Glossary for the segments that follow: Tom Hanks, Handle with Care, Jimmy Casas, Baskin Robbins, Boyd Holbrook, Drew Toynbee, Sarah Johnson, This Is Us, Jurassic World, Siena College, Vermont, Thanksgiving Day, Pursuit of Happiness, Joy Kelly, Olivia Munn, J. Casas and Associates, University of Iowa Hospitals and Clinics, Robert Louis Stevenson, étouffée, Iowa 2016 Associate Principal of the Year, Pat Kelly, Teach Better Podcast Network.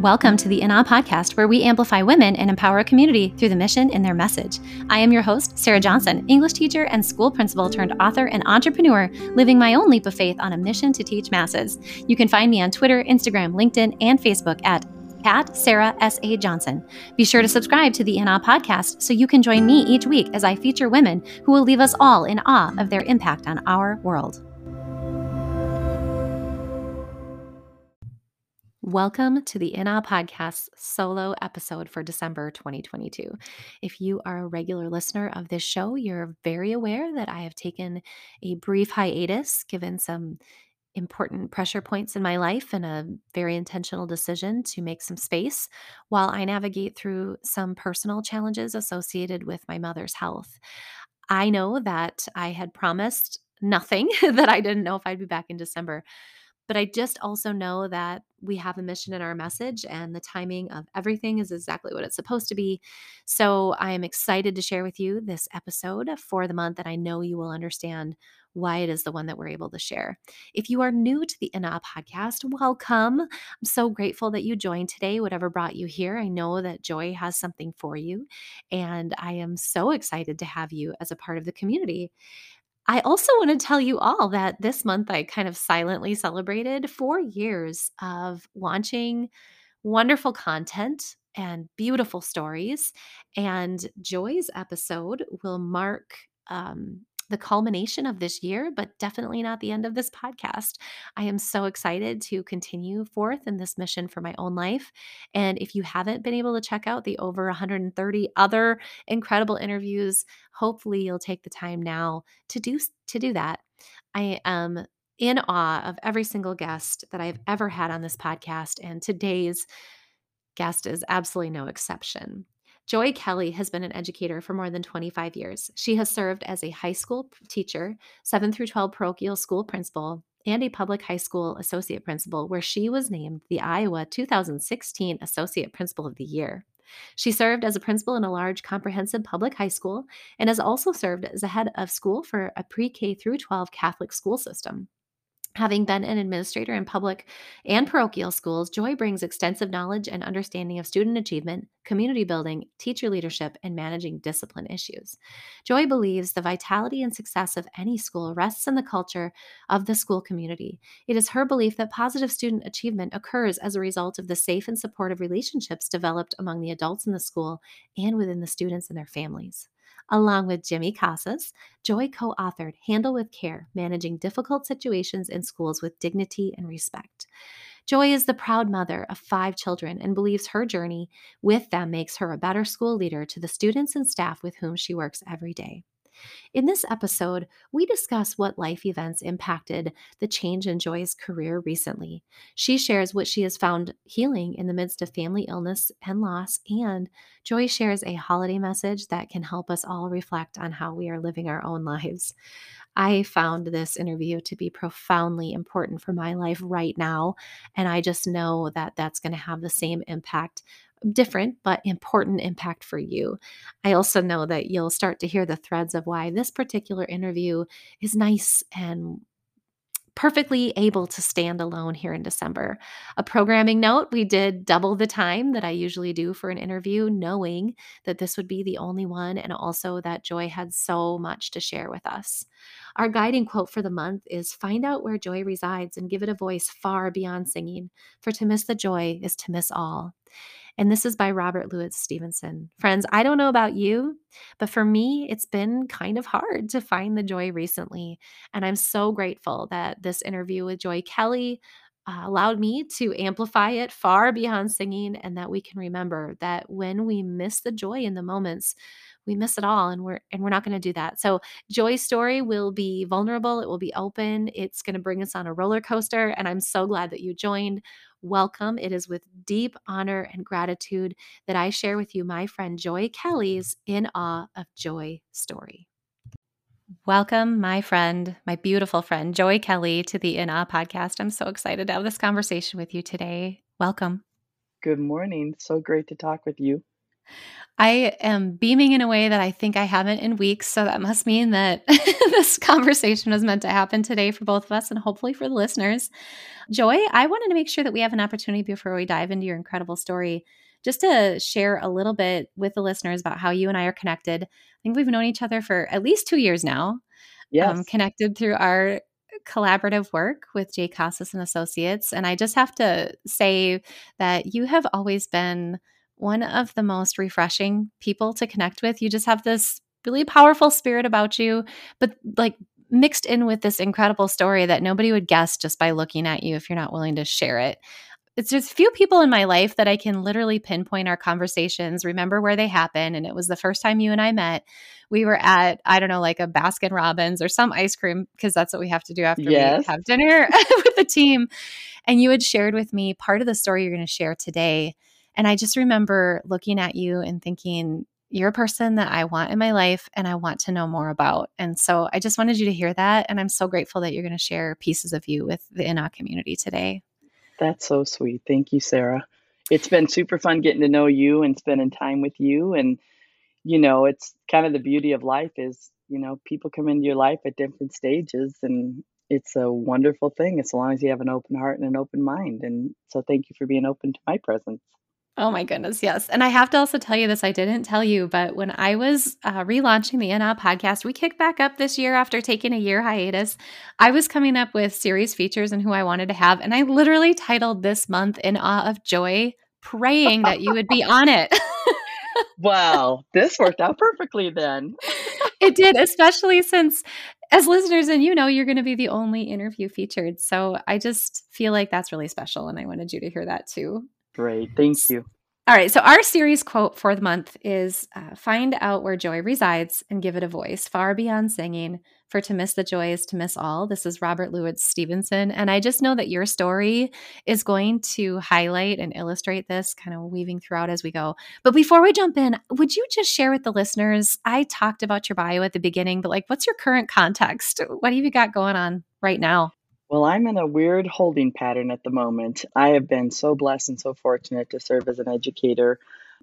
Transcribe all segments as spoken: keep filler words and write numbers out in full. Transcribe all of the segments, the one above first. Welcome to the I N A podcast, where we amplify women and empower a community through the mission and their message. I am your host, Sarah Johnson, English teacher and school principal turned author and entrepreneur, living my own leap of faith on a mission to teach masses. You can find me on Twitter, Instagram, LinkedIn, and Facebook at at Sarah S A. Johnson. Be sure to subscribe to the In Awe podcast so you can join me each week as I feature women who will leave us all in awe of their impact on our world. Welcome to the In Awe Podcast's solo episode for December twenty twenty-two. If you are a regular listener of this show, you're very aware that I have taken a brief hiatus given some important pressure points in my life and a very intentional decision to make some space while I navigate through some personal challenges associated with my mother's health. I know that I had promised nothing that I didn't know if I'd be back in December, but I just also know that we have a mission in our message and the timing of everything is exactly what it's supposed to be. So I am excited to share with you this episode for the month, and I know you will understand why it is the one that we're able to share. If you are new to the I N A podcast, welcome. I'm so grateful that you joined today, whatever brought you here. I know that Joy has something for you, and I am so excited to have you as a part of the community. I also want to tell you all that this month I kind of silently celebrated four years of launching wonderful content and beautiful stories, and Joy's episode will mark um, the culmination of this year, but definitely not the end of this podcast. I am so excited to continue forth in this mission for my own life. And if you haven't been able to check out the over one hundred thirty other incredible interviews, hopefully you'll take the time now to do, to do that. I am in awe of every single guest that I've ever had on this podcast, and today's guest is absolutely no exception. Joy Kelly has been an educator for more than twenty-five years. She has served as a high school teacher, seven through twelve parochial school principal, and a public high school associate principal, where she was named the Iowa two thousand sixteen Associate Principal of the Year. She served as a principal in a large comprehensive public high school and has also served as a head of school for a pre-K through twelve Catholic school system. Having been an administrator in public and parochial schools, Joy brings extensive knowledge and understanding of student achievement, community building, teacher leadership, and managing discipline issues. Joy believes the vitality and success of any school rests in the culture of the school community. It is her belief that positive student achievement occurs as a result of the safe and supportive relationships developed among the adults in the school and within the students and their families. Along with Jimmy Casas, Joy co-authored Handle with Care, Managing Difficult Situations in Schools with Dignity and Respect. Joy is the proud mother of five children and believes her journey with them makes her a better school leader to the students and staff with whom she works every day. In this episode, we discuss what life events impacted the change in Joy's career recently. She shares what she has found healing in the midst of family illness and loss, and Joy shares a holiday message that can help us all reflect on how we are living our own lives. I found this interview to be profoundly important for my life right now, and I just know that that's going to have the same impact. Different but important impact for you. I also know that you'll start to hear the threads of why this particular interview is nice and perfectly able to stand alone here in December. A programming note, we did double the time that I usually do for an interview, knowing that this would be the only one, and also that Joy had so much to share with us. Our guiding quote for the month is, "Find out where joy resides and give it a voice far beyond singing, for to miss the joy is to miss all." And this is by Robert Louis Stevenson. Friends, I don't know about you, but for me, it's been kind of hard to find the joy recently. And I'm so grateful that this interview with Joy Kelly uh, allowed me to amplify it far beyond singing, and that we can remember that when we miss the joy in the moments, we miss it all, and we're and we're not going to do that. So Joy's story will be vulnerable. It will be open. It's going to bring us on a roller coaster, and I'm so glad that you joined. Welcome. It is with deep honor and gratitude that I share with you my friend Joy Kelly's In Awe of Joy story. Welcome, my friend, my beautiful friend, Joy Kelly, to the In Awe podcast. I'm so excited to have this conversation with you today. Welcome. Good morning. So great to talk with you. I am beaming in a way that I think I haven't in weeks, so that must mean that this conversation was meant to happen today for both of us and hopefully for the listeners. Joy, I wanted to make sure that we have an opportunity before we dive into your incredible story just to share a little bit with the listeners about how you and I are connected. I think we've known each other for at least two years now. Yes. Um, connected through our collaborative work with J. Casas and Associates. And I just have to say that you have always been one of the most refreshing people to connect with. You just have this really powerful spirit about you, but like mixed in with this incredible story that nobody would guess just by looking at you if you're not willing to share it. It's just few people in my life that I can literally pinpoint our conversations, remember where they happen. And it was the first time you and I met. We were at, I don't know, like a Baskin Robbins or some ice cream, because that's what we have to do after yes. we have dinner with the team. And you had shared with me part of the story you're going to share today. And I just remember looking at you and thinking, you're a person that I want in my life and I want to know more about. And so I just wanted you to hear that. And I'm so grateful that you're going to share pieces of you with the I N A community today. That's so sweet. Thank you, Sarah. It's been super fun getting to know you and spending time with you. And, you know, it's kind of the beauty of life is, you know, people come into your life at different stages, and it's a wonderful thing as long as you have an open heart and an open mind. And so thank you for being open to my presence. Oh my goodness. Yes. And I have to also tell you this. I didn't tell you, but when I was uh, relaunching the I N A podcast, we kicked back up this year after taking a year hiatus. I was coming up with series features and who I wanted to have. And I literally titled this month In Awe of Joy, praying that you would be on it. Wow. This worked out perfectly then. It did, especially since as listeners and you know, you're going to be the only interview featured. So I just feel like that's really special. And I wanted you to hear that too. Great. Thank you. All right. So our series quote for the month is uh, find out where joy resides and give it a voice far beyond singing, for to miss the joy is to miss all. This is Robert Louis Stevenson. And I just know that your story is going to highlight and illustrate this, kind of weaving throughout as we go. But before we jump in, would you just share with the listeners, I talked about your bio at the beginning, but like, what's your current context? What have you got going on right now? Well, I'm in a weird holding pattern at the moment. I have been so blessed and so fortunate to serve as an educator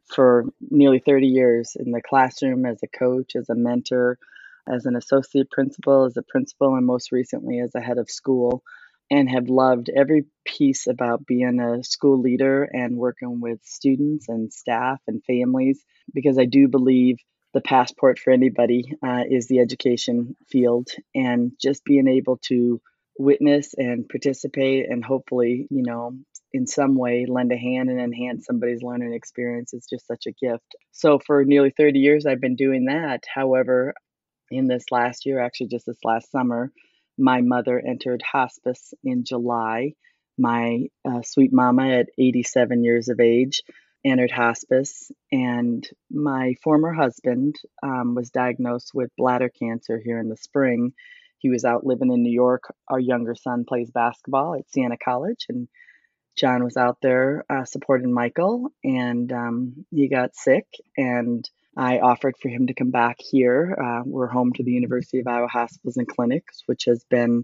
for nearly thirty years in the classroom, as a coach, as a mentor, as an associate principal, as a principal, and most recently as a head of school, and have loved every piece about being a school leader and working with students and staff and families, because I do believe the passport for anybody uh, is the education field, and just being able to witness and participate and hopefully, you know, in some way lend a hand and enhance somebody's learning experience is just such a gift. So for nearly thirty years, I've been doing that. However, in this last year, actually just this last summer, my mother entered hospice in July. My uh, sweet mama at eighty-seven years of age entered hospice, and my former husband um, was diagnosed with bladder cancer here in the spring. He was out living in New York. Our younger son plays basketball at Siena College, and John was out there uh, supporting Michael, and um, he got sick, and I offered for him to come back here. Uh, we're home to the University of Iowa Hospitals and Clinics, which has been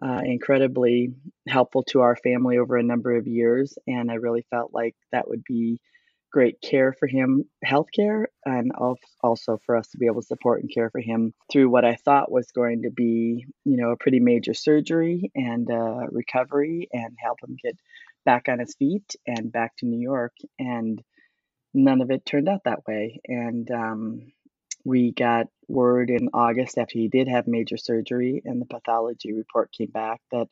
uh, incredibly helpful to our family over a number of years, and I really felt like that would be great care for him, healthcare, and also for us to be able to support and care for him through what I thought was going to be, you know, a pretty major surgery and uh, recovery, and help him get back on his feet and back to New York. And none of it turned out that way. And um, we got word in August after he did have major surgery, and the pathology report came back that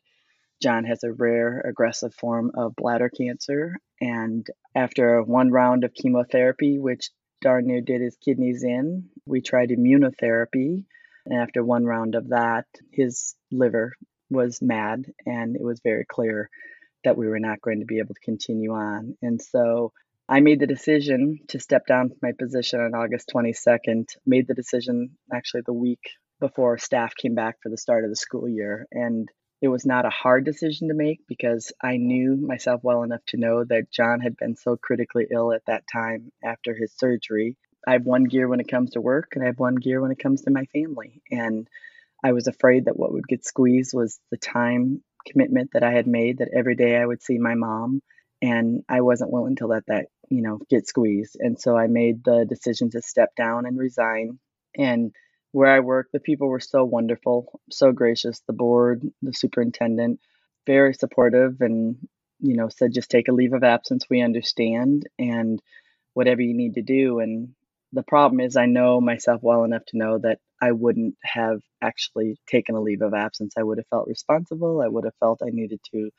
John has a rare aggressive form of bladder cancer. And after one round of chemotherapy, which darn near did his kidneys in, we tried immunotherapy. And after one round of that, his liver was mad, and it was very clear that we were not going to be able to continue on. And so I made the decision to step down from my position on August twenty-second, made the decision actually the week before staff came back for the start of the school year. And it was not a hard decision to make, because I knew myself well enough to know that John had been so critically ill at that time after his surgery. I have one gear when it comes to work, and I have one gear when it comes to my family. And I was afraid that what would get squeezed was the time commitment that I had made, that every day I would see my mom. And I wasn't willing to let that, you know, get squeezed. And so I made the decision to step down and resign. And where I work, the people were so wonderful, so gracious, the board, the superintendent, very supportive, and, you know, said, just take a leave of absence. We understand, and whatever you need to do. And the problem is, I know myself well enough to know that I wouldn't have actually taken a leave of absence. I would have felt responsible. I would have felt I needed to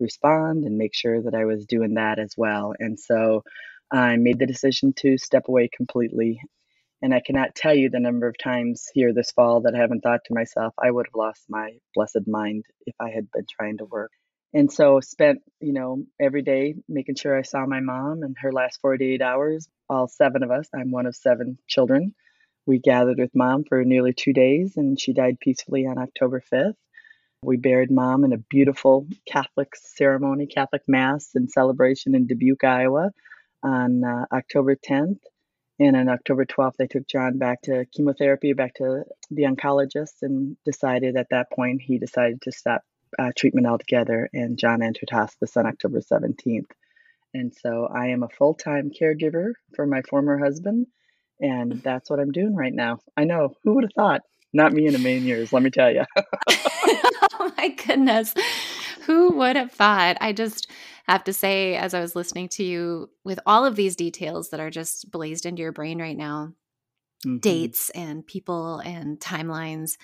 respond and make sure that I was doing that as well. And so I made the decision to step away completely. And I cannot tell you the number of times here this fall that I haven't thought to myself, I would have lost my blessed mind if I had been trying to work. And so spent, you know, every day making sure I saw my mom in her last forty-eight hours, all seven of us. I'm one of seven children. We gathered with mom for nearly two days, and she died peacefully on October fifth. We buried mom in a beautiful Catholic ceremony, Catholic mass and celebration in Dubuque, Iowa on uh, October tenth. And on October twelfth, they took John back to chemotherapy, back to the oncologist, and decided at that point he decided to stop Uh, treatment altogether, and John entered hospice on October seventeenth. And so I am a full-time caregiver for my former husband, and that's what I'm doing right now. I know, who would have thought? Not me in a million years, let me tell you. Oh my goodness. Who would have thought? I just have to say, as I was listening to you with all of these details that are just blazed into your brain right now, mm-hmm. dates and people and timelines,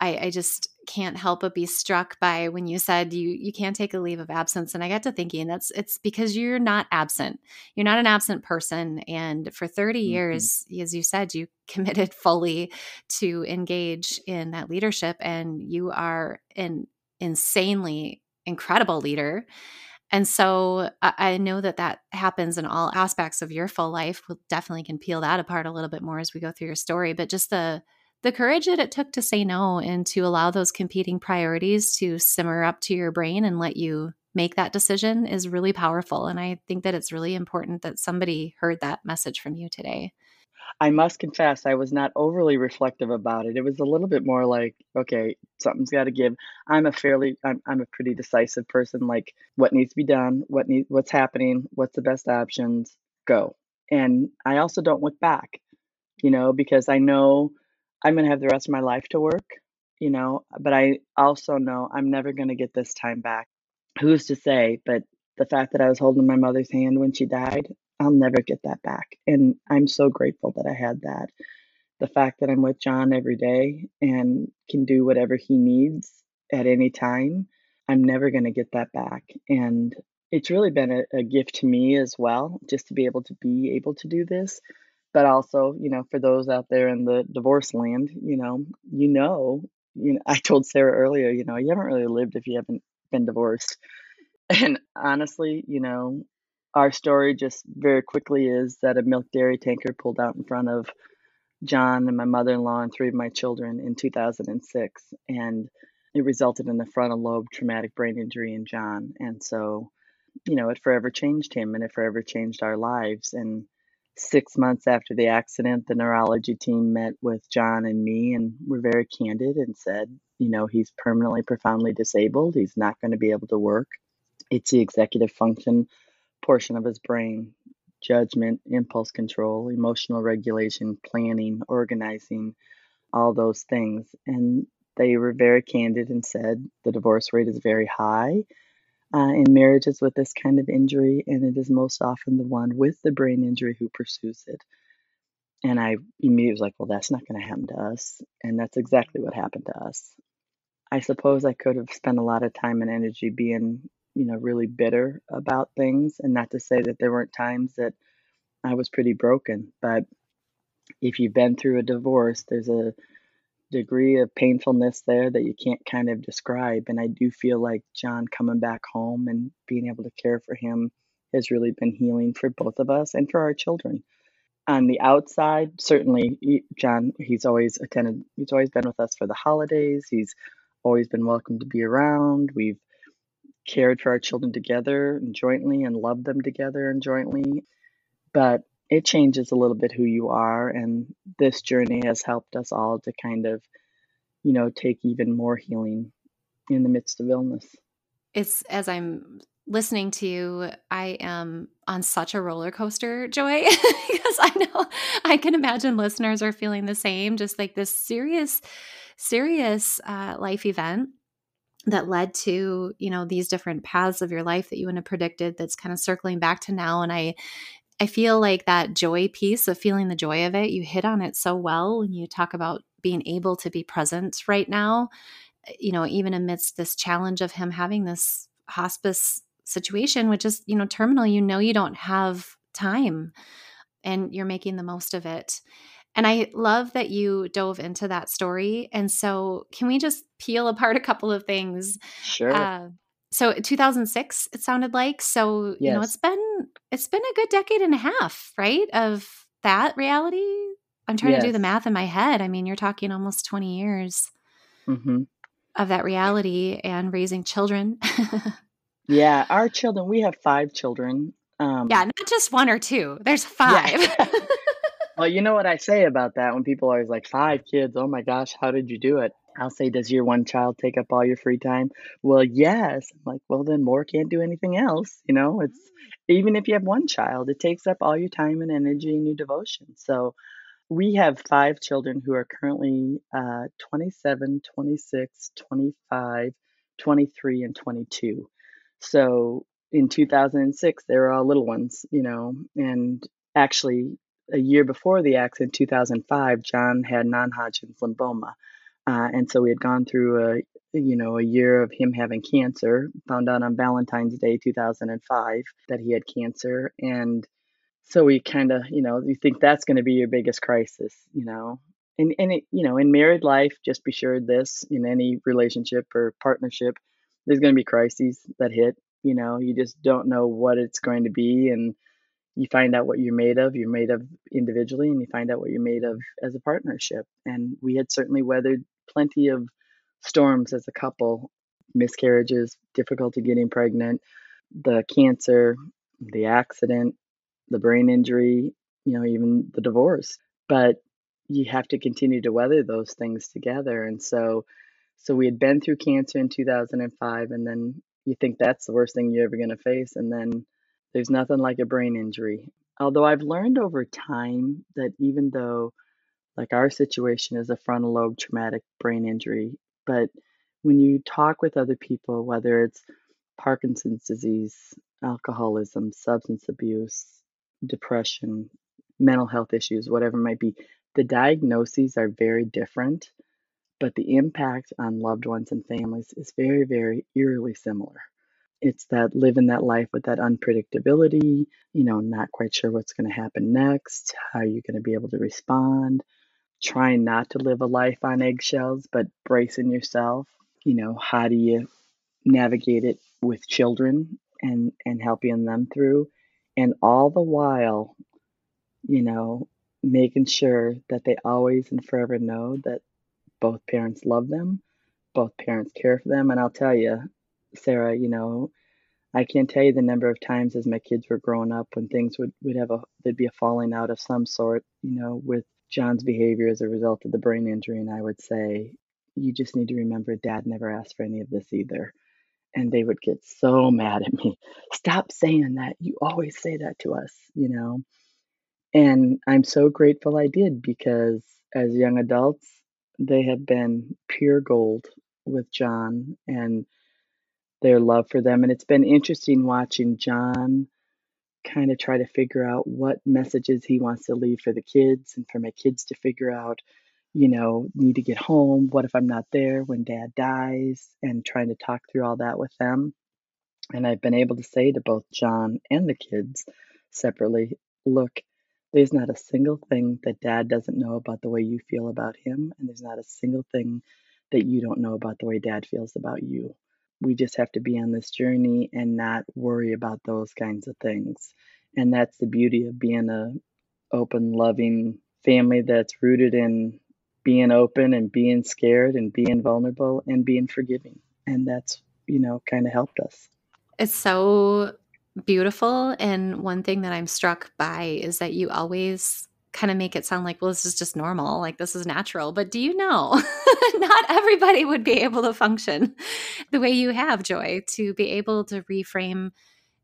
I, I just can't help but be struck by when you said you you can't take a leave of absence. And I got to thinking that's it's because you're not absent. You're not an absent person. And for thirty mm-hmm. years, as you said, you committed fully to engage in that leadership. And you are an insanely incredible leader. And so I know that that happens in all aspects of your full life. We definitely can peel that apart a little bit more as we go through your story. But just the the courage that it took to say no and to allow those competing priorities to simmer up to your brain and let you make that decision is really powerful. And I think that it's really important that somebody heard that message from you today. I must confess, I was not overly reflective about it. It was a little bit more like, okay, something's got to give. I'm a fairly, I'm, I'm a pretty decisive person. Like, what needs to be done, what needs, what's happening, what's the best options, go. And I also don't look back, you know, because I know I'm going to have the rest of my life to work, you know, but I also know I'm never going to get this time back. Who's to say? But the fact that I was holding my mother's hand when she died, I'll never get that back. And I'm so grateful that I had that. The fact that I'm with John every day and can do whatever he needs at any time, I'm never going to get that back. And it's really been a, a gift to me as well, just to be able to be able to do this. But also, you know, for those out there in the divorce land, you know, you know, you know, I told Sarah earlier, you know, you haven't really lived if you haven't been divorced. And honestly, you know, our story just very quickly is that a milk dairy tanker pulled out in front of John and my mother-in-law and three of my children in two thousand six. And it resulted in a frontal lobe traumatic brain injury in John. And so, you know, it forever changed him, and it forever changed our lives. And six months after the accident, the neurology team met with John and me, and were very candid and said, you know, he's permanently, profoundly disabled. He's not going to be able to work. It's the executive function portion of his brain: judgment, impulse control, emotional regulation, planning, organizing, all those things. And they were very candid and said the divorce rate is very high Uh, in marriages with this kind of injury, and it is most often the one with the brain injury who pursues it. And I immediately was like, well, that's not going to happen to us. And that's exactly what happened to us. I suppose I could have spent a lot of time and energy being, you know, really bitter about things. And not to say that there weren't times that I was pretty broken, but if you've been through a divorce, there's a degree of painfulness there that you can't kind of describe. And I do feel like John coming back home and being able to care for him has really been healing for both of us and for our children. On the outside, certainly John, he's always attended, he's always been with us for the holidays. He's always been welcome to be around. We've cared for our children together and jointly, and loved them together and jointly. But it changes a little bit who you are, and this journey has helped us all to kind of, you know, take even more healing in the midst of illness. It's, as I'm listening to you, I am on such a roller coaster, Joy, because I know I can imagine listeners are feeling the same, just like this serious, serious uh, life event that led to, you know, these different paths of your life that you wouldn't have predicted, that's kind of circling back to now. And I, I feel like that joy piece of feeling the joy of it, you hit on it so well when you talk about being able to be present right now, you know, even amidst this challenge of him having this hospice situation, which is, you know, terminal, you know, you don't have time and you're making the most of it. And I love that you dove into that story. And so can we just peel apart a couple of things? Sure. Uh, so two thousand six, it sounded like, so, yes. You know, it's been, it's been a good decade and a half, right? Of that reality. I'm trying yes. to do the math in my head. I mean, you're talking almost twenty years mm-hmm. of that reality and raising children. Yeah. Our children, we have five children. Um, yeah. Not just one or two. There's five. Yeah. Well, you know what I say about that when people are always like, five kids, oh my gosh, how did you do it? I'll say, does your one child take up all your free time? Well, yes. I'm like, well, then more can't do anything else. You know, it's even if you have one child, it takes up all your time and energy and your devotion. So we have five children who are currently uh, twenty-seven, twenty-six, twenty-five, twenty-three, and twenty-two. So in two thousand six, they were all little ones, you know, and actually a year before the accident, two thousand five, John had non-Hodgkin's lymphoma. Uh, and so we had gone through a, you know, a year of him having cancer, found out on Valentine's Day, two thousand five, that he had cancer. And so we kind of, you know, you think that's going to be your biggest crisis, you know, and, and it, you know, in married life, just be sure this, in any relationship or partnership, there's going to be crises that hit, you know, you just don't know what it's going to be. And you find out what you're made of, you're made of individually, and you find out what you're made of as a partnership. And we had certainly weathered plenty of storms as a couple, miscarriages, difficulty getting pregnant, the cancer, the accident, the brain injury, you know, even the divorce. But you have to continue to weather those things together. And so, so we had been through cancer in two thousand five, and then you think that's the worst thing you're ever going to face. And then there's nothing like a brain injury. Although I've learned over time that even though, like, our situation is a frontal lobe traumatic brain injury, but when you talk with other people, whether it's Parkinson's disease, alcoholism, substance abuse, depression, mental health issues, whatever it might be, the diagnoses are very different, but the impact on loved ones and families is very, very eerily similar. It's that living that life with that unpredictability, you know, not quite sure what's going to happen next, how you're going to be able to respond, trying not to live a life on eggshells, but bracing yourself, you know, how do you navigate it with children and, and helping them through. And all the while, you know, making sure that they always and forever know that both parents love them, both parents care for them. And I'll tell you, Sarah, you know, I can't tell you the number of times as my kids were growing up when things would, would have a, there'd be a falling out of some sort, you know, with John's behavior as a result of the brain injury. And I would say, you just need to remember Dad never asked for any of this either. And they would get so mad at me. Stop saying that. You always say that to us, you know. And I'm so grateful I did, because as young adults, they have been pure gold with John and their love for them. And it's been interesting watching John kind of try to figure out what messages he wants to leave for the kids and for my kids to figure out, you know, need to get home. What if I'm not there when Dad dies? And trying to talk through all that with them. And I've been able to say to both John and the kids separately, look, there's not a single thing that Dad doesn't know about the way you feel about him. And there's not a single thing that you don't know about the way Dad feels about you. We just have to be on this journey and not worry about those kinds of things. And that's the beauty of being a open, loving family that's rooted in being open and being scared and being vulnerable and being forgiving. And that's, you know, kind of helped us. It's so beautiful. And one thing that I'm struck by is that you always kind of make it sound like, well, this is just normal, like this is natural. But do you know, not everybody would be able to function the way you have, Joy, to be able to reframe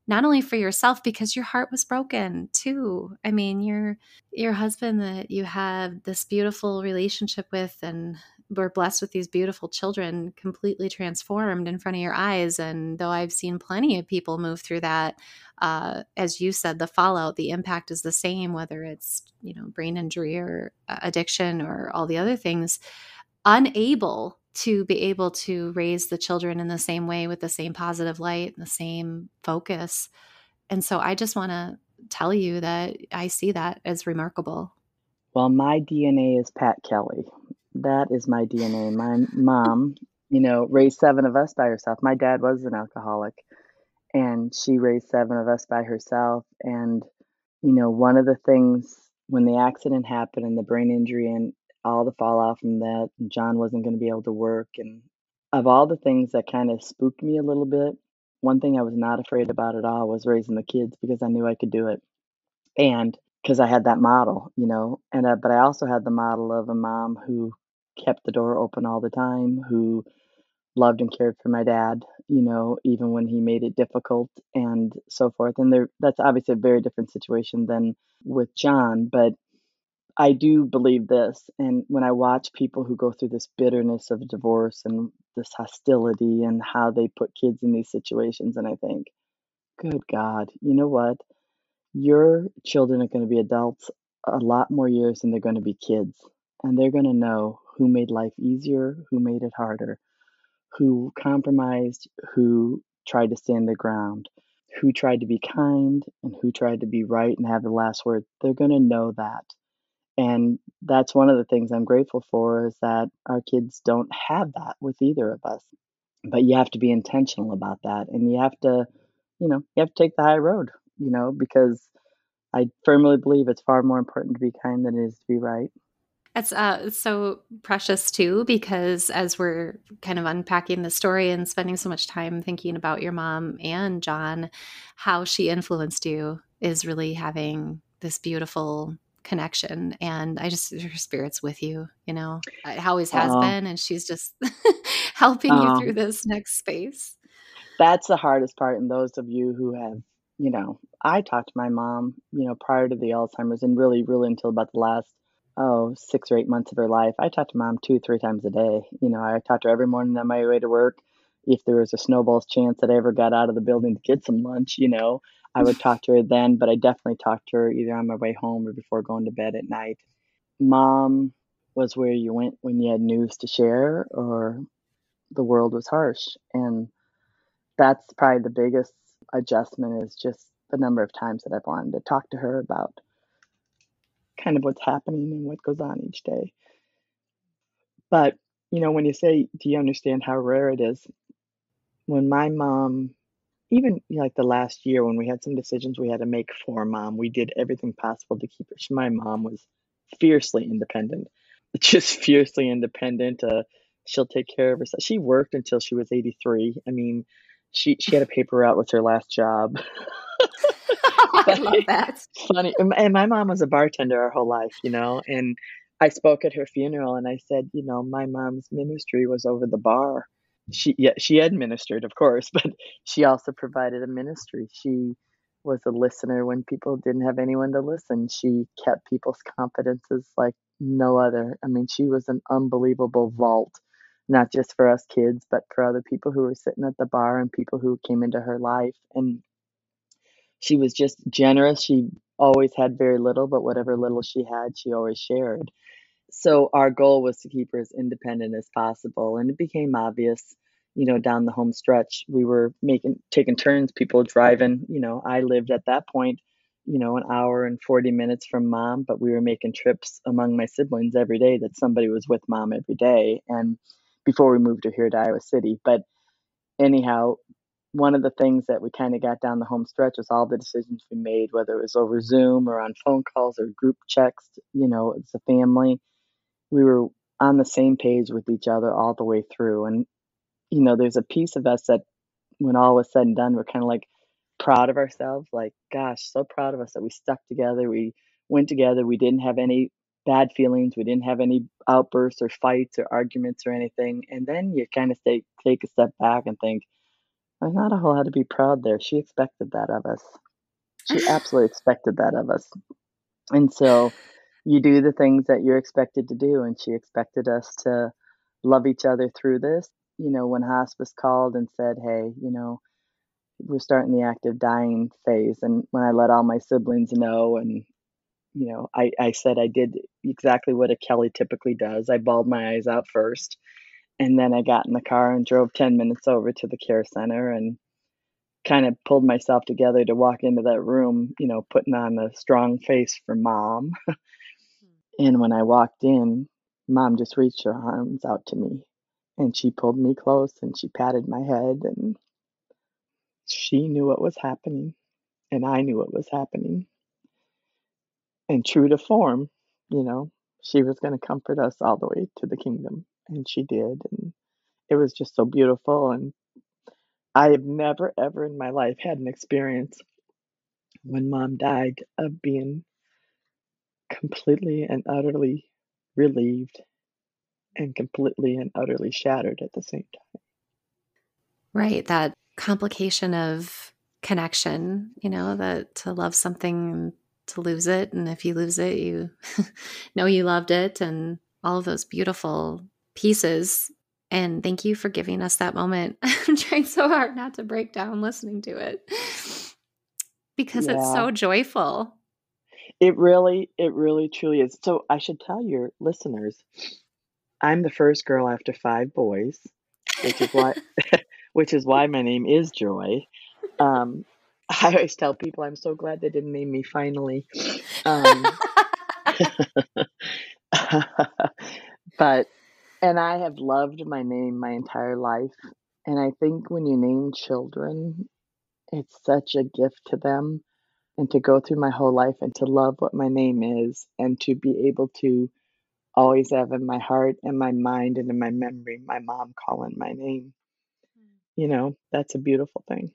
not only for yourself, because your heart was broken too. I mean, your your husband that you have this beautiful relationship with, and we're blessed with these beautiful children, completely transformed in front of your eyes. And though I've seen plenty of people move through that, uh, as you said, the fallout, the impact is the same, whether it's, you know, brain injury or addiction or all the other things, unable to be able to raise the children in the same way, with the same positive light and the same focus. And so I just want to tell you that I see that as remarkable. Well, my D N A is Pat Kelly. That is my D N A. My mom, you know, raised seven of us by herself. My dad was an alcoholic, and she raised seven of us by herself. And, you know, one of the things when the accident happened and the brain injury and all the fallout from that, John wasn't going to be able to work. And of all the things that kind of spooked me a little bit, one thing I was not afraid about at all was raising the kids, because I knew I could do it. And because I had that model, you know, and uh, but I also had the model of a mom who kept the door open all the time, who loved and cared for my dad, you know, even when he made it difficult and so forth. And there, that's obviously a very different situation than with John. But I do believe this. And when I watch people who go through this bitterness of divorce and this hostility and how they put kids in these situations, and I think, good God, you know what? Your children are going to be adults a lot more years than they're going to be kids. And they're going to know who made life easier, who made it harder, who compromised, who tried to stand their ground, who tried to be kind, and who tried to be right and have the last word. They're going to know that. And that's one of the things I'm grateful for, is that our kids don't have that with either of us. But you have to be intentional about that. And you have to, you know, you have to take the high road, you know, because I firmly believe it's far more important to be kind than it is to be right. That's uh, so precious too, because as we're kind of unpacking the story and spending so much time thinking about your mom and John, how she influenced you is really having this beautiful connection. And I just, her spirit's with you, you know, it always has uh, been. And she's just helping uh, you through this next space. That's the hardest part. And those of you who have, you know, I talked to my mom, you know, prior to the Alzheimer's, and really, really until about the last, oh, six or eight months of her life, I talked to mom two, three times a day. You know, I talked to her every morning on my way to work. If there was a snowball's chance that I ever got out of the building to get some lunch, you know, I would talk to her then, but I definitely talked to her either on my way home or before going to bed at night. Mom was where you went when you had news to share or the world was harsh. And that's probably the biggest adjustment, is just the number of times that I've wanted to talk to her about kind of what's happening and what goes on each day. But, you know, when you say, do you understand how rare it is? When my mom, even like the last year when we had some decisions we had to make for mom, we did everything possible to keep her. She, my mom was fiercely independent, just fiercely independent. Uh, she'll take care of herself. She worked until she was eighty-three. I mean, she, she had a paper route with her last job. I love that. Funny. And my mom was a bartender our whole life, you know, and I spoke at her funeral and I said, you know, my mom's ministry was over the bar. She, yeah, she had ministered, of course, but she also provided a ministry. She was a listener when people didn't have anyone to listen. She kept people's confidences like no other. I mean, she was an unbelievable vault, not just for us kids, but for other people who were sitting at the bar and people who came into her life. And she was just generous. She always had very little, but whatever little she had, she always shared. So our goal was to keep her as independent as possible. And it became obvious, you know, down the home stretch, we were making, taking turns, people driving, you know, I lived at that point, you know, an hour and forty minutes from mom, but we were making trips among my siblings every day that somebody was with mom every day. And before we moved her here to Iowa City, but anyhow, one of the things that we kind of got down the home stretch was all the decisions we made, whether it was over Zoom or on phone calls or group checks, you know, as a family. We were on the same page with each other all the way through. And, you know, there's a piece of us that when all was said and done, we're kind of like proud of ourselves, like, gosh, so proud of us that we stuck together. We went together. We didn't have any bad feelings. We didn't have any outbursts or fights or arguments or anything. And then you kind of take, take a step back and think, there's not a whole lot to be proud there. She expected that of us. She absolutely expected that of us. And so you do the things that you're expected to do. And she expected us to love each other through this. You know, when hospice called and said, hey, you know, we're starting the active dying phase. And when I let all my siblings know, and, you know, I, I said I did exactly what a Kelly typically does. I bawled my eyes out first. And then I got in the car and drove ten minutes over to the care center and kind of pulled myself together to walk into that room, you know, putting on a strong face for mom. And when I walked in, mom just reached her arms out to me, and she pulled me close and she patted my head, and she knew what was happening, and I knew what was happening. And true to form, you know, she was going to comfort us all the way to the kingdom. And she did. And it was just so beautiful. And I have never, ever in my life had an experience when mom died of being completely and utterly relieved and completely and utterly shattered at the same time. Right. That complication of connection, you know, that to love something and to lose it. And if you lose it, you know you loved it, and all of those beautiful pieces. And thank you for giving us that moment. I'm trying so hard not to break down listening to it, because yeah. It's so joyful. It really, it really truly is. So I should tell your listeners, I'm the first girl after five boys, which is why, which is why my name is Joy. Um, I always tell people I'm so glad they didn't name me Finally. Um, but, and I have loved my name my entire life. And I think when you name children, it's such a gift to them. And to go through my whole life and to love what my name is, and to be able to always have in my heart and my mind and in my memory, my mom calling my name, you know, that's a beautiful thing.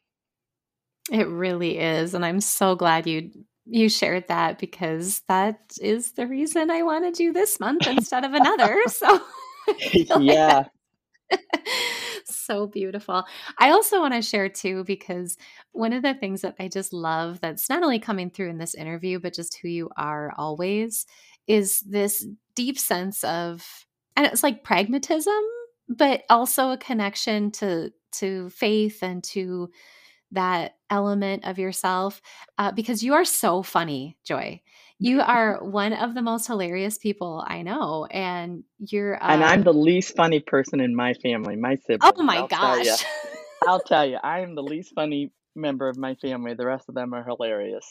It really is. And I'm so glad you, you shared that, because that is the reason I want to do this month instead of another. So yeah. So beautiful. I also want to share too, because one of the things that I just love that's not only coming through in this interview, but just who you are always, is this deep sense of, and it's like pragmatism, but also a connection to, to faith and to that element of yourself, uh, because you are so funny, Joy. You are one of the most hilarious people I know, and you're. Uh, and I'm the least funny person in my family, my siblings. Oh my I'll gosh! Tell you, I'll tell you, I am the least funny member of my family. The rest of them are hilarious.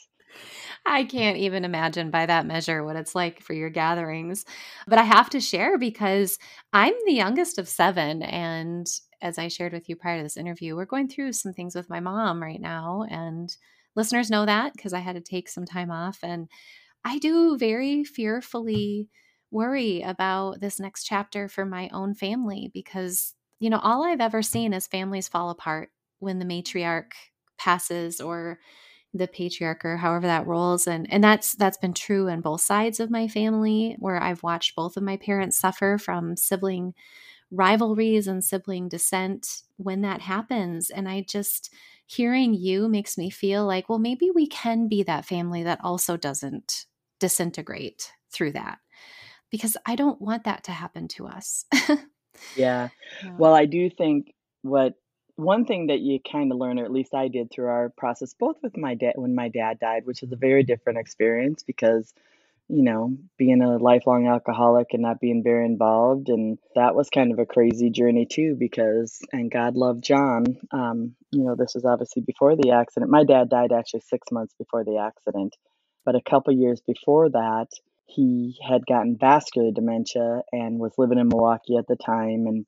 I can't even imagine by that measure what it's like for your gatherings, but I have to share, because I'm the youngest of seven, and as I shared with you prior to this interview, we're going through some things with my mom right now, and listeners know that because I had to take some time off, and I do very fearfully worry about this next chapter for my own family, because, you know, all I've ever seen is families fall apart when the matriarch passes, or the patriarch, or however that rolls. And, and that's, that's been true on both sides of my family, where I've watched both of my parents suffer from sibling rivalries and sibling dissent when that happens. And I just, hearing you makes me feel like, well, maybe we can be that family that also doesn't disintegrate through that, because I don't want that to happen to us. Yeah. Well, I do think what one thing that you kind of learn, or at least I did through our process, both with my dad, when my dad died, which is a very different experience, because you know, being a lifelong alcoholic and not being very involved. And that was kind of a crazy journey too, because, and God love John, um, you know, this was obviously before the accident. My dad died actually six months before the accident, but a couple years before that, he had gotten vascular dementia and was living in Milwaukee at the time. And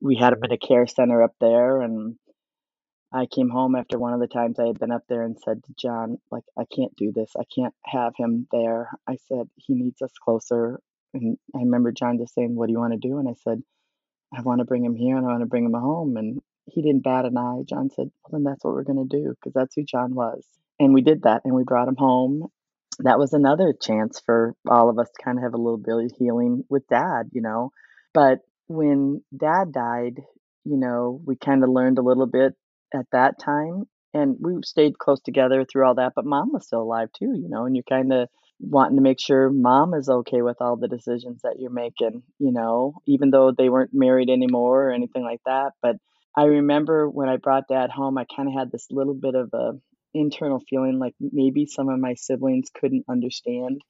we had him at a care center up there, and I came home after one of the times I had been up there and said to John, like, I can't do this. I can't have him there. I said, he needs us closer. And I remember John just saying, what do you want to do? And I said, I want to bring him here and I want to bring him home. And he didn't bat an eye. John said, well, then that's what we're going to do, because that's who John was. And we did that, and we brought him home. that was another chance for all of us to kind of have a little bit of healing with Dad, you know. But when Dad died, you know, we kind of learned a little bit at that time, and we stayed close together through all that. But Mom was still alive too, you know, and you're kind of wanting to make sure Mom is okay with all the decisions that you're making, you know, even though they weren't married anymore or anything like that. But I remember when I brought Dad home, I kind of had this little bit of a internal feeling like maybe some of my siblings couldn't understand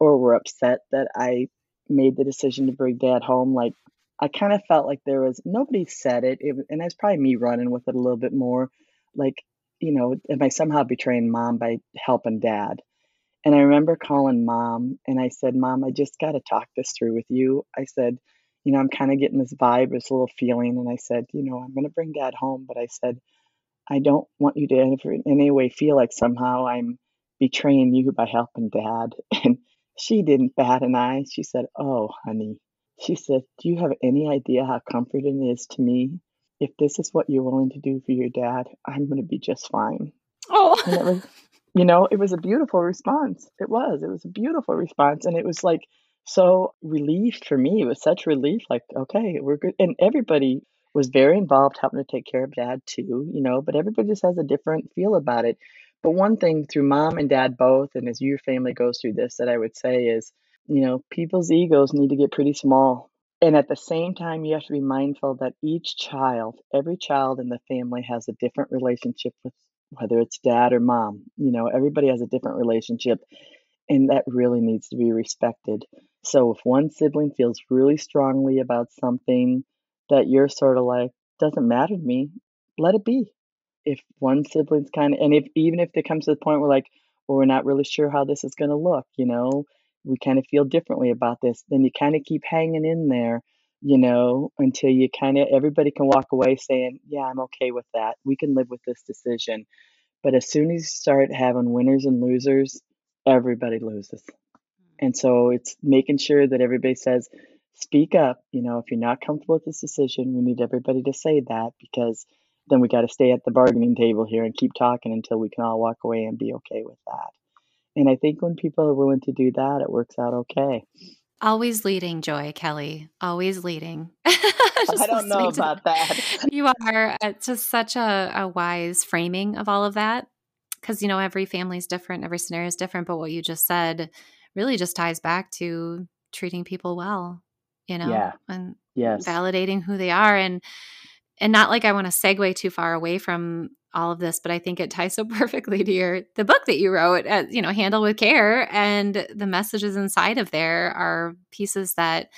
or were upset that I made the decision to bring Dad home. Like, I kind of felt like there was, nobody said it, it and that's probably me running with it a little bit more. Like, you know, am I somehow betraying Mom by helping Dad? And I remember calling Mom and I said, Mom, I just got to talk this through with you. I said, you know, I'm kind of getting this vibe, this little feeling. And I said, you know, I'm going to bring Dad home, but I said, I don't want you to in any way feel like somehow I'm betraying you by helping Dad. And she didn't bat an eye. She said, oh, honey, she said, do you have any idea how comforting it is to me? If this is what you're willing to do for your dad, I'm going to be just fine. Oh, and it was, you know, it was a beautiful response. It was, it was a beautiful response. And it was like, so relief for me. It was such relief. Like, okay, we're good. And everybody was very involved helping to take care of Dad too, you know, but everybody just has a different feel about it. But one thing through Mom and Dad both, and as your family goes through this, that I would say is, you know, people's egos need to get pretty small. And at the same time, you have to be mindful that each child, every child in the family has a different relationship with, whether it's Dad or Mom, you know, everybody has a different relationship, and that really needs to be respected. So if one sibling feels really strongly about something that you're sort of like, doesn't matter to me, let it be. If one sibling's kind of, and if even if it comes to the point where like, well, we're not really sure how this is going to look, you know, we kind of feel differently about this, then you kind of keep hanging in there, you know, until you kind of, everybody can walk away saying, yeah, I'm okay with that. We can live with this decision. But as soon as you start having winners and losers, everybody loses. And so it's making sure that everybody says, speak up. You know, if you're not comfortable with this decision, we need everybody to say that, because then we got to stay at the bargaining table here and keep talking until we can all walk away and be okay with that. And I think when people are willing to do that, it works out okay. Always leading, Joy, Kelly. Always leading. I don't know about that. You are. It's just such a, a wise framing of all of that, because, you know, every family is different. Every scenario is different. But what you just said really just ties back to treating people well, you know, yeah. and yes. validating who they are. And and not like I want to segue too far away from all of this, but I think it ties so perfectly to your the book that you wrote, at, you know, Handle with Care, and the messages inside of there are pieces that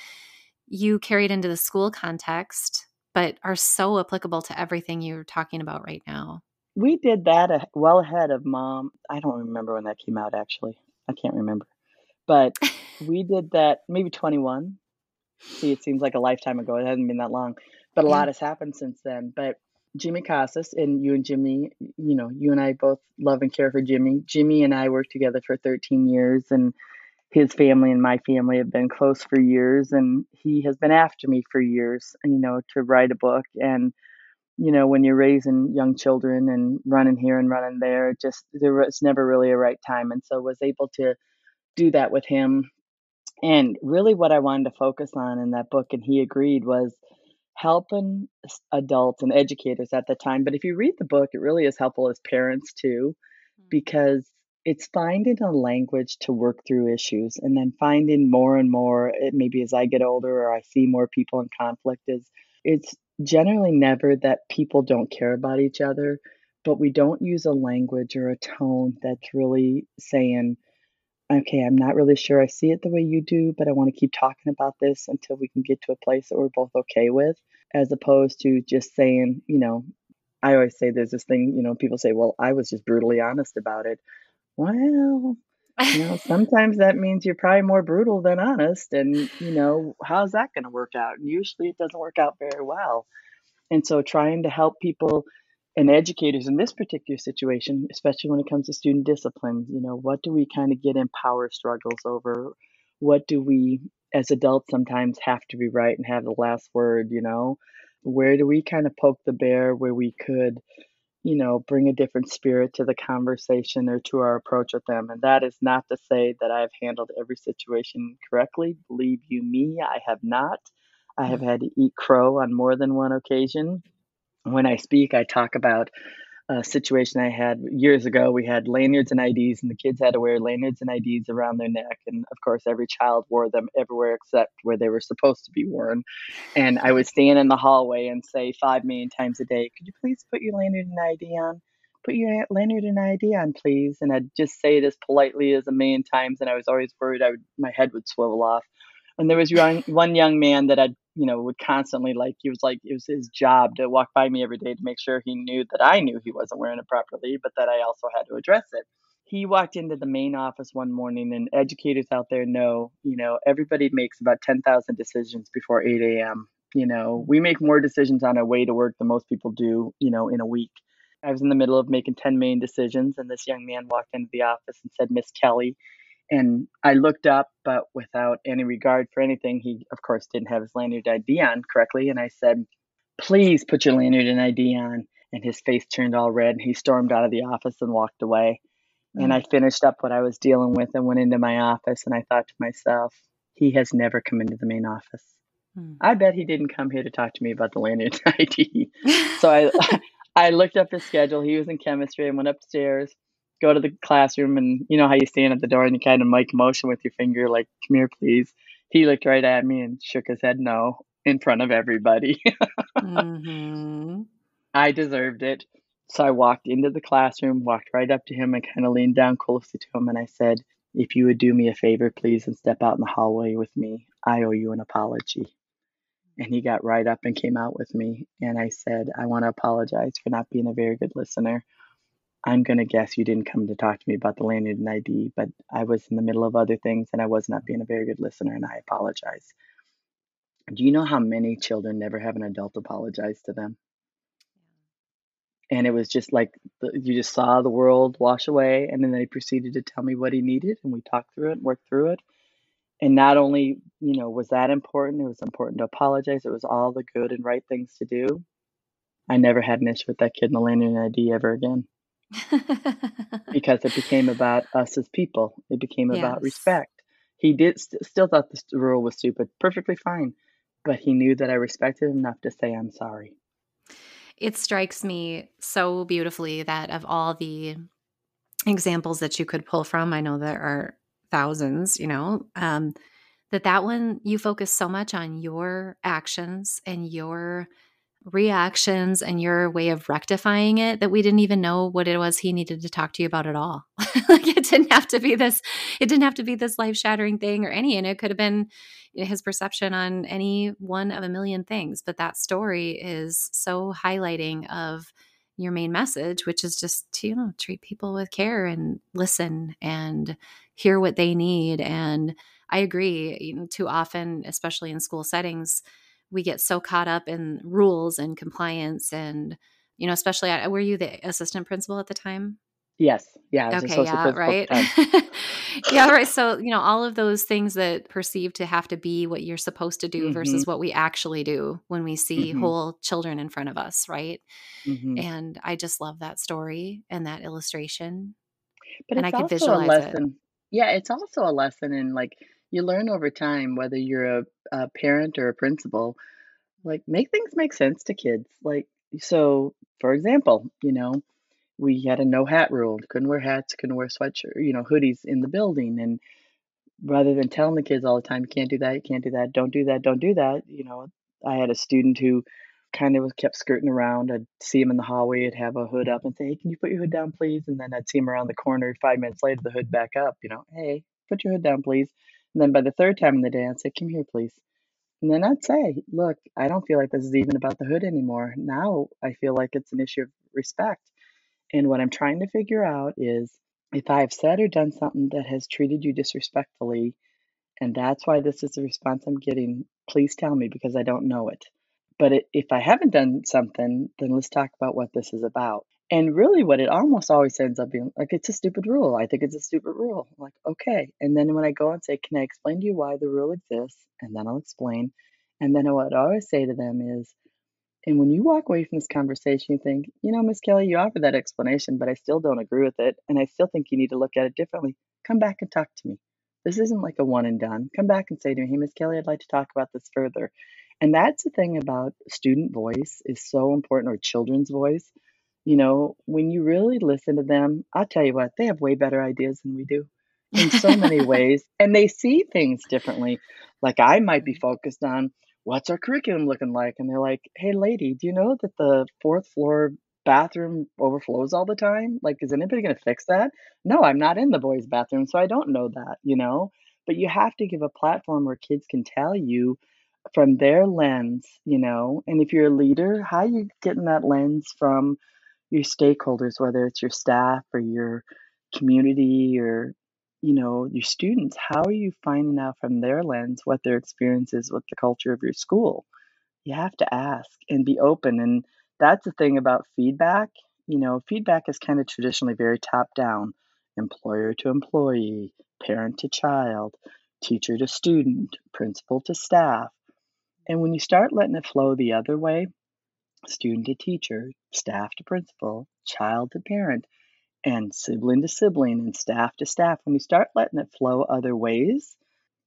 you carried into the school context, but are so applicable to everything you're talking about right now. We did that well ahead of Mom. I don't remember when that came out, actually. I can't remember. But we did that maybe twenty-one. See, it seems like a lifetime ago. It hasn't been that long, but a yeah. lot has happened since then. But Jimmy Casas, and you and Jimmy, you know, you and I both love and care for Jimmy. Jimmy and I worked together for thirteen years, and his family and my family have been close for years, and he has been after me for years, you know, to write a book. And, you know, when you're raising young children and running here and running there, just there was never really a right time. And so I was able to do that with him. And really what I wanted to focus on in that book, and he agreed, was helping adults and educators at the time. But if you read the book, it really is helpful as parents too, because it's finding a language to work through issues, and then finding more and more, it, maybe as I get older or I see more people in conflict, is it's generally never that people don't care about each other, but we don't use a language or a tone that's really saying, okay, I'm not really sure I see it the way you do, but I want to keep talking about this until we can get to a place that we're both okay with, as opposed to just saying, you know, I always say there's this thing, you know, people say, well, I was just brutally honest about it. Well, you know, sometimes that means you're probably more brutal than honest. And, you know, how's that going to work out? And usually it doesn't work out very well. And so trying to help people and educators in this particular situation, especially when it comes to student discipline, you know, what do we kind of get in power struggles over? What do we, as adults, sometimes have to be right and have the last word, you know? Where do we kind of poke the bear where we could you know, bring a different spirit to the conversation or to our approach with them. And that is not to say that I've handled every situation correctly. Believe you me, I have not. I have had to eat crow on more than one occasion. When I speak, I talk about a situation I had years ago. We had lanyards and I Ds, and the kids had to wear lanyards and I Ds around their neck. And of course, every child wore them everywhere except where they were supposed to be worn. And I would stand in the hallway and say five million times a day, "Could you please put your lanyard and I D on? Put your lanyard and I D on, please." And I'd just say it as politely as a million times. And I was always worried I would, my head would swivel off. And there was young, one young man that I'd, you know, would constantly like, he was like, it was his job to walk by me every day to make sure he knew that I knew he wasn't wearing it properly, but that I also had to address it. He walked into the main office one morning, and educators out there know, you know, everybody makes about ten thousand decisions before eight a.m. You know, we make more decisions on our way to work than most people do, you know, in a week. I was in the middle of making ten million decisions, and this young man walked into the office and said, "Miss Kelly." And I looked up, but without any regard for anything, he, of course, didn't have his lanyard I D on correctly. And I said, "Please put your lanyard and I D on." And his face turned all red, and he stormed out of the office and walked away. Mm-hmm. And I finished up what I was dealing with and went into my office. And I thought to myself, he has never come into the main office. Mm-hmm. I bet he didn't come here to talk to me about the lanyard and I D. So I, I looked up his schedule. He was in chemistry, and went upstairs, go to the classroom, and you know how you stand at the door and you kind of make motion with your finger, like, "Come here, please." He looked right at me and shook his head no in front of everybody. Mm-hmm. I deserved it. So I walked into the classroom, walked right up to him, and kind of leaned down closely to him. And I said, "If you would do me a favor, please, and step out in the hallway with me, I owe you an apology." And he got right up and came out with me. And I said, "I want to apologize for not being a very good listener. I'm going to guess you didn't come to talk to me about the lanyard and I D, but I was in the middle of other things, and I was not being a very good listener, and I apologize." Do you know how many children never have an adult apologize to them? And it was just like, you just saw the world wash away, and then they proceeded to tell me what he needed, and we talked through it, worked through it. And not only, you know, was that important, it was important to apologize. It was all the good and right things to do. I never had an issue with that kid in the lanyard and I D ever again. Because it became about us as people. It became yes. about respect. He did st- still thought this rule was stupid, perfectly fine, but he knew that I respected him enough to say, "I'm sorry." It strikes me so beautifully that of all the examples that you could pull from, I know there are thousands, you know, um, that that one, you focus so much on your actions and your reactions and your way of rectifying it that we didn't even know what it was he needed to talk to you about at all. Like it didn't have to be this, it didn't have to be this life-shattering thing or any, and it could have been his perception on any one of a million things. But that story is so highlighting of your main message, which is just to, you know, treat people with care and listen and hear what they need. And I agree, you know, too often, especially in school settings, we get so caught up in rules and compliance and, you know, especially, I, were you the assistant principal at the time? Yes. Yeah. I was okay. Yeah. Right. Yeah. Right. So, you know, all of those things that perceive to have to be what you're supposed to do mm-hmm. versus what we actually do when we see mm-hmm. whole children in front of us. Right. Mm-hmm. And I just love that story and that illustration. But and it's I could also visualize a lesson. It. Yeah. It's also a lesson in, like, you learn over time, whether you're a, a parent or a principal, like, make things make sense to kids. Like, so for example, you know, we had a no hat rule, couldn't wear hats, couldn't wear sweatshirts, you know, hoodies in the building. And rather than telling the kids all the time, you can't do that, you can't do that, don't do that, don't do that. You know, I had a student who kind of was kept skirting around. I'd see him in the hallway, I'd have a hood up and say, "Hey, can you put your hood down, please?" And then I'd see him around the corner five minutes later, the hood back up, you know, "Hey, put your hood down, please." And then by the third time in the day, I'd say, "Come here, please." And then I'd say, "Look, I don't feel like this is even about the hood anymore. Now I feel like it's an issue of respect. And what I'm trying to figure out is if I've said or done something that has treated you disrespectfully, and that's why this is the response I'm getting, please tell me because I don't know it. But if I haven't done something, then let's talk about what this is about." And really what it almost always ends up being, like, "It's a stupid rule. I think it's a stupid rule." I'm like, okay. And then when I go and say, "Can I explain to you why the rule exists?" And then I'll explain. And then what I always say to them is, And when you walk away from this conversation, you think, you know, Miss Kelly, you offered that explanation, but I still don't agree with it. And I still think you need to look at it differently. Come back and talk to me. This isn't like a one and done. Come back and say to me, hey, Miss Kelly, I'd like to talk about this further. And that's the thing about student voice is so important, or children's voice. You know, when you really listen to them, I'll tell you what, they have way better ideas than we do in so many ways. And they see things differently. Like I might be focused on, what's our curriculum looking like? And they're like, hey, lady, do you know that the fourth floor bathroom overflows all the time? Like, is anybody going to fix that? No, I'm not in the boys' bathroom, so I don't know that, you know? But you have to give a platform where kids can tell you from their lens, you know? And if you're a leader, how are you getting that lens from your stakeholders, whether it's your staff or your community or, you know, your students? How are you finding out from their lens what their experience is with the culture of your school? You have to ask and be open. And that's the thing about feedback. You know, feedback is kind of traditionally very top down, employer to employee, parent to child, teacher to student, principal to staff. And when you start letting it flow the other way, student to teacher, staff to principal, child to parent, and sibling to sibling, and staff to staff, when you start letting it flow other ways,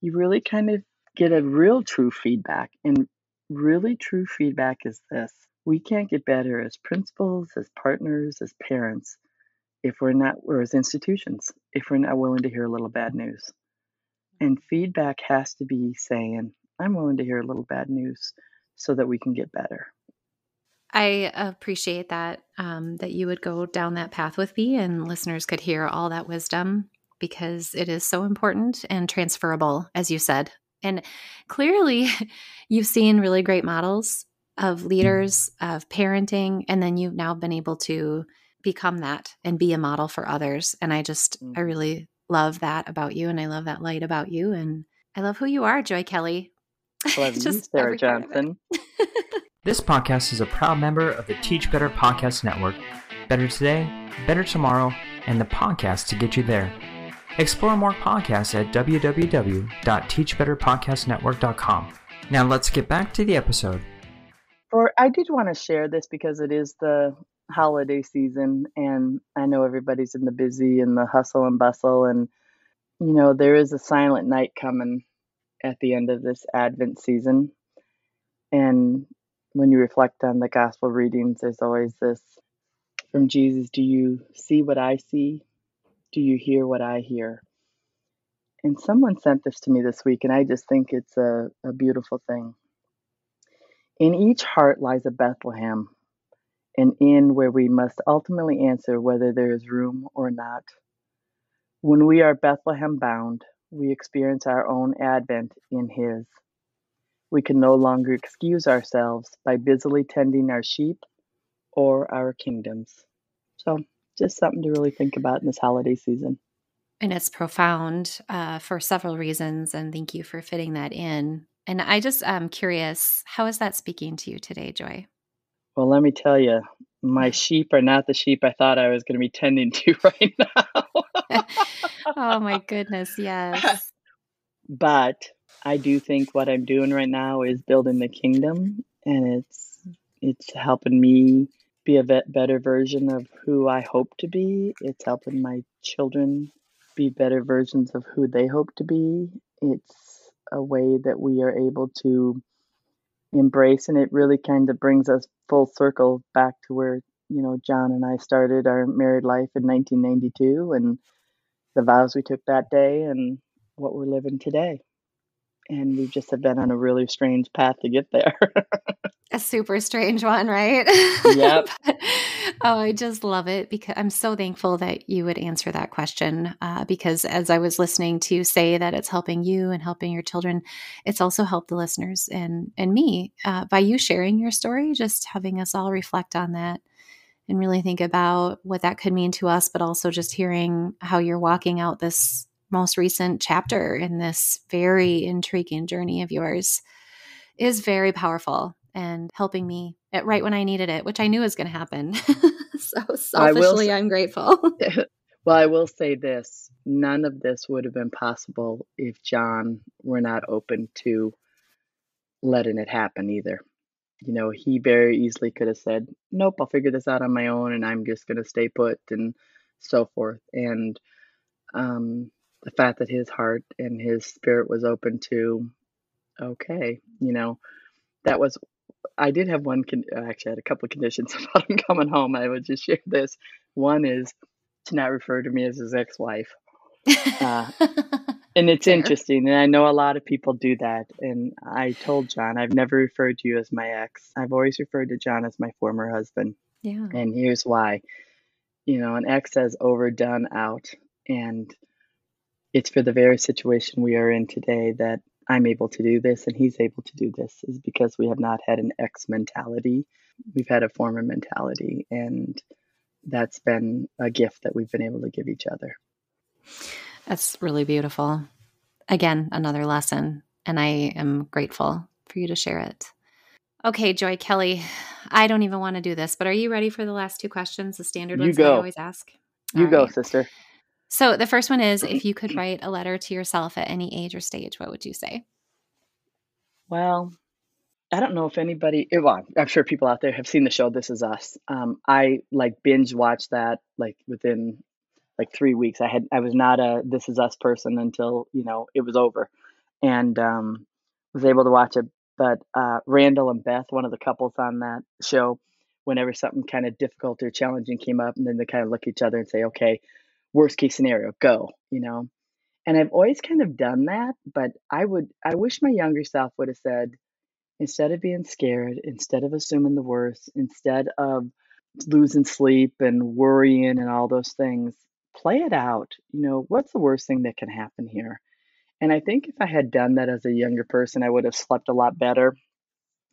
you really kind of get a real true feedback. And really true feedback is this. We can't get better as principals, as partners, as parents, if we're not, or as institutions, if we're not willing to hear a little bad news. And feedback has to be saying, I'm willing to hear a little bad news so that we can get better. I appreciate that, um, that you would go down that path with me, and listeners could hear all that wisdom, because it is so important and transferable, as you said. And clearly you've seen really great models of leaders, of parenting, and then you've now been able to become that and be a model for others. And I just, I really love that about you, and I love that light about you, and I love who you are, Joy Kelly. I love you, Sarah Johnson. This podcast is a proud member of the Teach Better Podcast Network. Better today, better tomorrow, and the podcast to get you there. Explore more podcasts at w w w dot teach better podcast network dot com. Now let's get back to the episode. Or I did want to share this because it is the holiday season, and I know everybody's in the busy and the hustle and bustle, and you know, there is a silent night coming at the end of this Advent season. And when you reflect on the gospel readings, there's always this from Jesus, do you see what I see? Do you hear what I hear? And someone sent this to me this week, and I just think it's a, a beautiful thing. In each heart lies a Bethlehem, an inn where we must ultimately answer whether there is room or not. When we are Bethlehem bound, we experience our own Advent in His. We can no longer excuse ourselves by busily tending our sheep or our kingdoms. So just something to really think about in this holiday season. And it's profound uh, for several reasons, and thank you for fitting that in. And I just am um, curious, how is that speaking to you today, Joy? Well, let me tell you, my sheep are not the sheep I thought I was going to be tending to right now. Oh my goodness, yes. But I do think what I'm doing right now is building the kingdom, and it's it's helping me be a better version of who I hope to be. It's helping my children be better versions of who they hope to be. It's a way that we are able to embrace, and it really kind of brings us full circle back to where, you know, John and I started our married life in nineteen ninety-two, and the vows we took that day and what we're living today. And we just have been on a really strange path to get there. A super strange one, right? Yep. But, oh, I just love it, because I'm so thankful that you would answer that question. Uh, because as I was listening to you say that it's helping you and helping your children, it's also helped the listeners and, and me uh, by you sharing your story, just having us all reflect on that and really think about what that could mean to us, but also just hearing how you're walking out this most recent chapter in this very intriguing journey of yours is very powerful and helping me at right when I needed it, which I knew was going to happen. So selfishly, I'm grateful. Well, I will say this. None of this would have been possible if John were not open to letting it happen either. you know, he very easily could have said, nope, I'll figure this out on my own and I'm just going to stay put and so forth. And um, the fact that his heart and his spirit was open to, okay, you know, that was, I did have one, con- actually I had a couple of conditions about him coming home. I would just share this. One is to not refer to me as his ex-wife. Uh, and it's Fair. Interesting. And I know a lot of people do that. And I told John, I've never referred to you as my ex. I've always referred to John as my former husband. Yeah. And here's why. You know, an ex has overdone out. And it's for the very situation we are in today that I'm able to do this and he's able to do this, is because we have not had an ex mentality. We've had a former mentality. And that's been a gift that we've been able to give each other. That's really beautiful. Again, another lesson, and I am grateful for you to share it. Okay, Joy Kelly, I don't even want to do this, but are you ready for the last two questions, the standard ones I always ask? You go, sister. So the first one is, if you could write a letter to yourself at any age or stage, what would you say? Well, I don't know if anybody, well, I'm sure people out there have seen the show, This Is Us. Um, I like binge watched that like within like three weeks. I had, I was not a This Is Us person until, you know, it was over, and um, was able to watch it. But uh, Randall and Beth, one of the couples on that show, whenever something kind of difficult or challenging came up, and then they kind of look at each other and say, okay, worst case scenario, go, you know? And I've always kind of done that, but I would, I wish my younger self would have said, instead of being scared, instead of assuming the worst, instead of losing sleep and worrying and all those things, play it out. You know, what's the worst thing that can happen here? And I think if I had done that as a younger person, I would have slept a lot better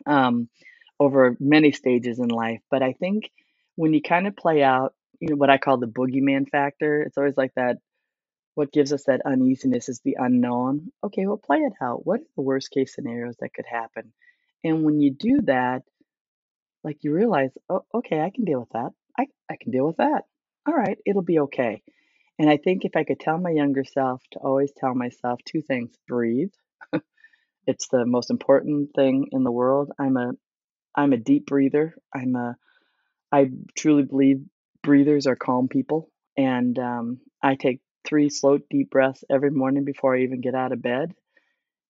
um, over many stages in life. But I think when you kind of play out, you know, what I call the boogeyman factor, it's always like that. What gives us that uneasiness is the unknown. Okay, well, play it out. What are the worst case scenarios that could happen? And when you do that, like, you realize, oh, okay, I can deal with that. I, I can deal with that. All right, it'll be okay. And I think if I could tell my younger self to always tell myself two things: breathe. It's the most important thing in the world. I'm a, I'm a deep breather. I'm a, I truly believe breathers are calm people. And um, I take three slow, deep breaths every morning before I even get out of bed.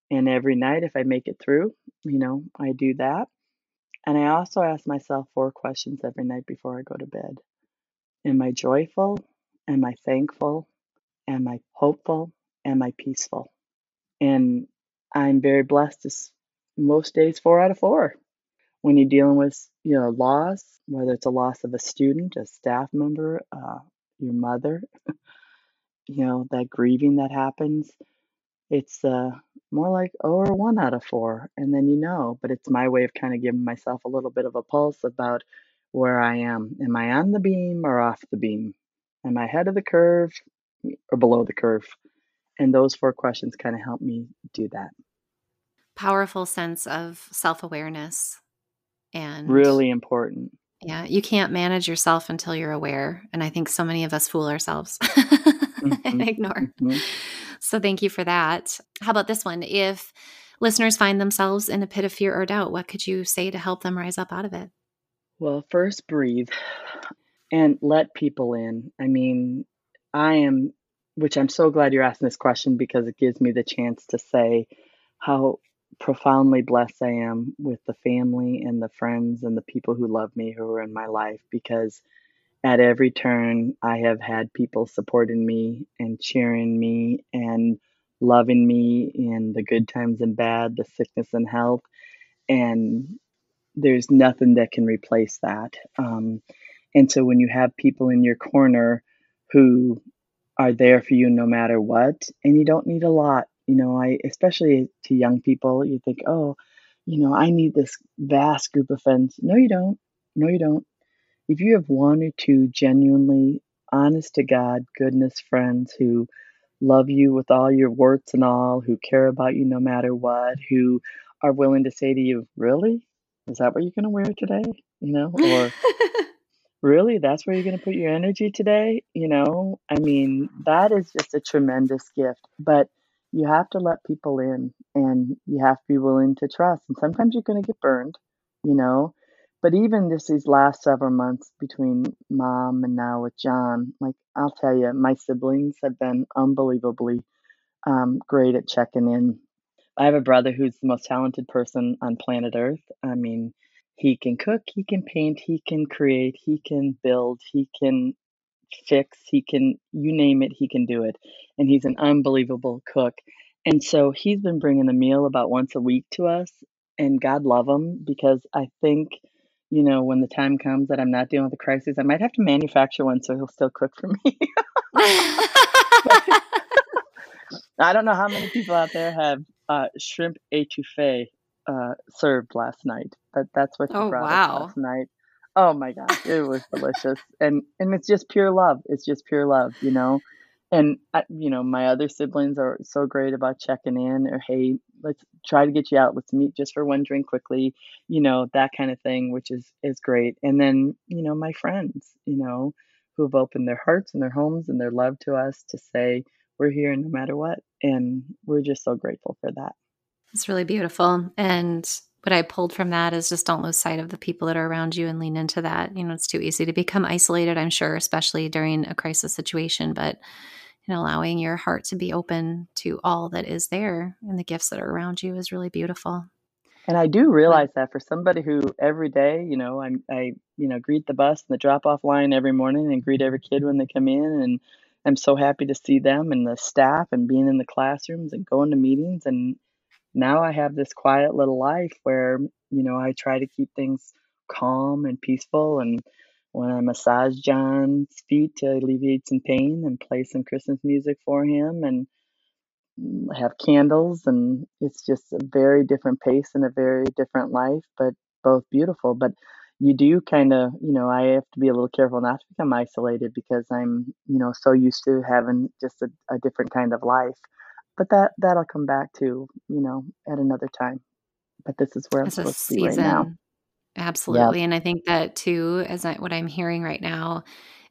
And every night, if I make it through, you know, I do that. And I also ask myself four questions every night before I go to bed. Am I joyful? Am I thankful? Am I hopeful? Am I peaceful? And I'm very blessed to most days four out of four. When you're dealing with, you know, loss, whether it's a loss of a student, a staff member, uh, your mother, you know, that grieving that happens, it's uh, more like oh or one out of four. And then, you know, but it's my way of kind of giving myself a little bit of a pulse about where I am. Am I on the beam or off the beam? Am I ahead of the curve or below the curve? And those four questions kind of help me do that. Powerful sense of self-awareness. And really important. Yeah. You can't manage yourself until you're aware. And I think so many of us fool ourselves mm-hmm. and ignore. Mm-hmm. So thank you for that. How about this one? If listeners find themselves in a pit of fear or doubt, what could you say to help them rise up out of it? Well, first, breathe and let people in. I mean, I am, which I'm so glad you're asking this question, because it gives me the chance to say how profoundly blessed I am with the family and the friends and the people who love me, who are in my life, because at every turn, I have had people supporting me and cheering me and loving me in the good times and bad, the sickness and health. And there's nothing that can replace that. Um, and so when you have people in your corner who are there for you no matter what, and you don't need a lot, you know, I, especially to young people, you think, oh, you know, I need this vast group of friends. No, you don't. No, you don't. If you have one or two genuinely honest to God, goodness friends who love you with all your warts and all, who care about you no matter what, who are willing to say to you, really? Is that what you're going to wear today? You know, or really, that's where you're going to put your energy today? You know, I mean, that is just a tremendous gift, but you have to let people in and you have to be willing to trust. And sometimes you're going to get burned you know. But even just these last several months between mom and now with John, like I'll tell you, my siblings have been unbelievably um, great at checking in. I have a brother who's the most talented person on planet Earth. I mean, he can cook, he can paint, he can create, he can build, he can fix, he can, you name it, he can do it. And he's an unbelievable cook. And so he's been bringing a meal about once a week to us. And God love him, because I think, you know, when the time comes that I'm not dealing with a crisis, I might have to manufacture one so he'll still cook for me. I don't know how many people out there have uh, shrimp étouffée uh, served last night, but that's what he oh, brought wow. us last night. Oh my gosh, it was delicious. And and it's just pure love. It's just pure love, you know. And, I, you know, my other siblings are so great about checking in, or, hey, let's try to get you out. Let's meet just for one drink quickly, you know, that kind of thing, which is, is great. And then, you know, my friends, you know, who have opened their hearts and their homes and their love to us to say, we're here no matter what. And we're just so grateful for that. It's really beautiful. And what I pulled from that is just don't lose sight of the people that are around you and lean into that. You know, it's too easy to become isolated, I'm sure, especially during a crisis situation, but and allowing your heart to be open to all that is there and the gifts that are around you is really beautiful. And I do realize that for somebody who every day, you know, I, I, you know, greet the bus and the drop-off line every morning and greet every kid when they come in. And I'm so happy to see them and the staff and being in the classrooms and going to meetings. And now I have this quiet little life where, you know, I try to keep things calm and peaceful, and when I massage John's feet to alleviate some pain and play some Christmas music for him and have candles. And it's just a very different pace and a very different life, but both beautiful. But you do kind of, you know, I have to be a little careful not to become isolated, because I'm, you know, so used to having just a, a different kind of life. But that, that'll come back to, you know, at another time. But this is where I'm supposed to be right now. Absolutely. Yep. And I think that too, as I, what I'm hearing right now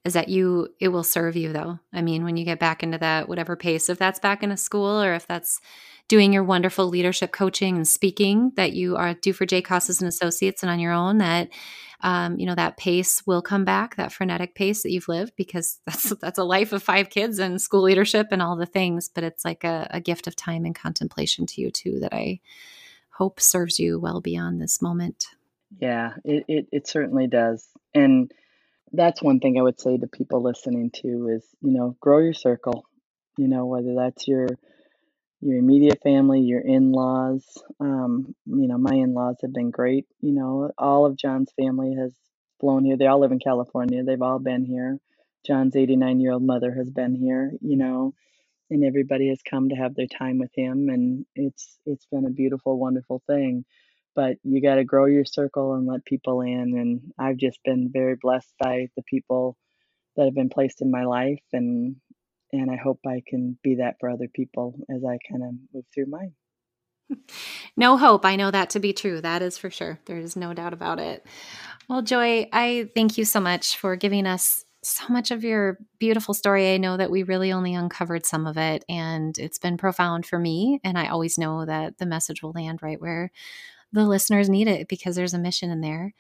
is that you, it will serve you though. I mean, when you get back into that, whatever pace, if that's back into school or if that's doing your wonderful leadership coaching and speaking that you are do for J. Casas and Associates and on your own, that, um, you know, that pace will come back, that frenetic pace that you've lived, because that's, that's a life of five kids and school leadership and all the things, but it's like a, a gift of time and contemplation to you too, that I hope serves you well beyond this moment. Yeah, it, it, it certainly does. And that's one thing I would say to people listening to is, you know, grow your circle, you know, whether that's your your immediate family, your in-laws. Um, you know, my in-laws have been great. You know, all of John's family has flown here. They all live in California. They've all been here. John's eighty-nine-year-old mother has been here, you know, and everybody has come to have their time with him. And it's it's been a beautiful, wonderful thing. But you got to grow your circle and let people in. And I've just been very blessed by the people that have been placed in my life. And and I hope I can be that for other people as I kind of move through mine. No hope. I know that to be true. That is for sure. There is no doubt about it. Well, Joy, I thank you so much for giving us so much of your beautiful story. I know that we really only uncovered some of it, and it's been profound for me. And I always know that the message will land right where the listeners need it, because there's a mission in there.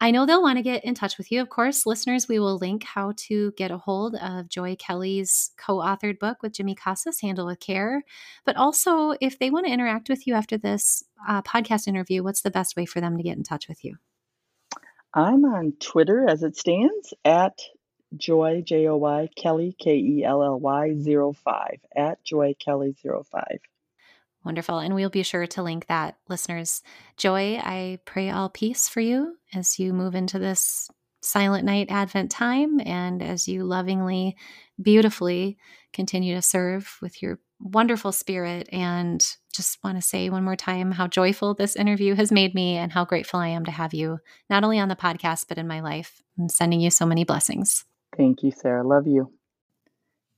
I know they'll want to get in touch with you. Of course, listeners, we will link how to get a hold of Joy Kelly's co-authored book with Jimmy Casas, Handle with Care. But also, if they want to interact with you after this uh, podcast interview, what's the best way for them to get in touch with you? I'm on Twitter, as it stands, at Joy, J O Y, Kelly, K E L L Y, zero five, at Joy Kelly zero five. Wonderful. And we'll be sure to link that. Listeners, Joy, I pray all peace for you as you move into this silent night Advent time, and as you lovingly, beautifully continue to serve with your wonderful spirit. And just want to say one more time how joyful this interview has made me and how grateful I am to have you, not only on the podcast, but in my life. I'm sending you so many blessings. Thank you, Sarah. Love you.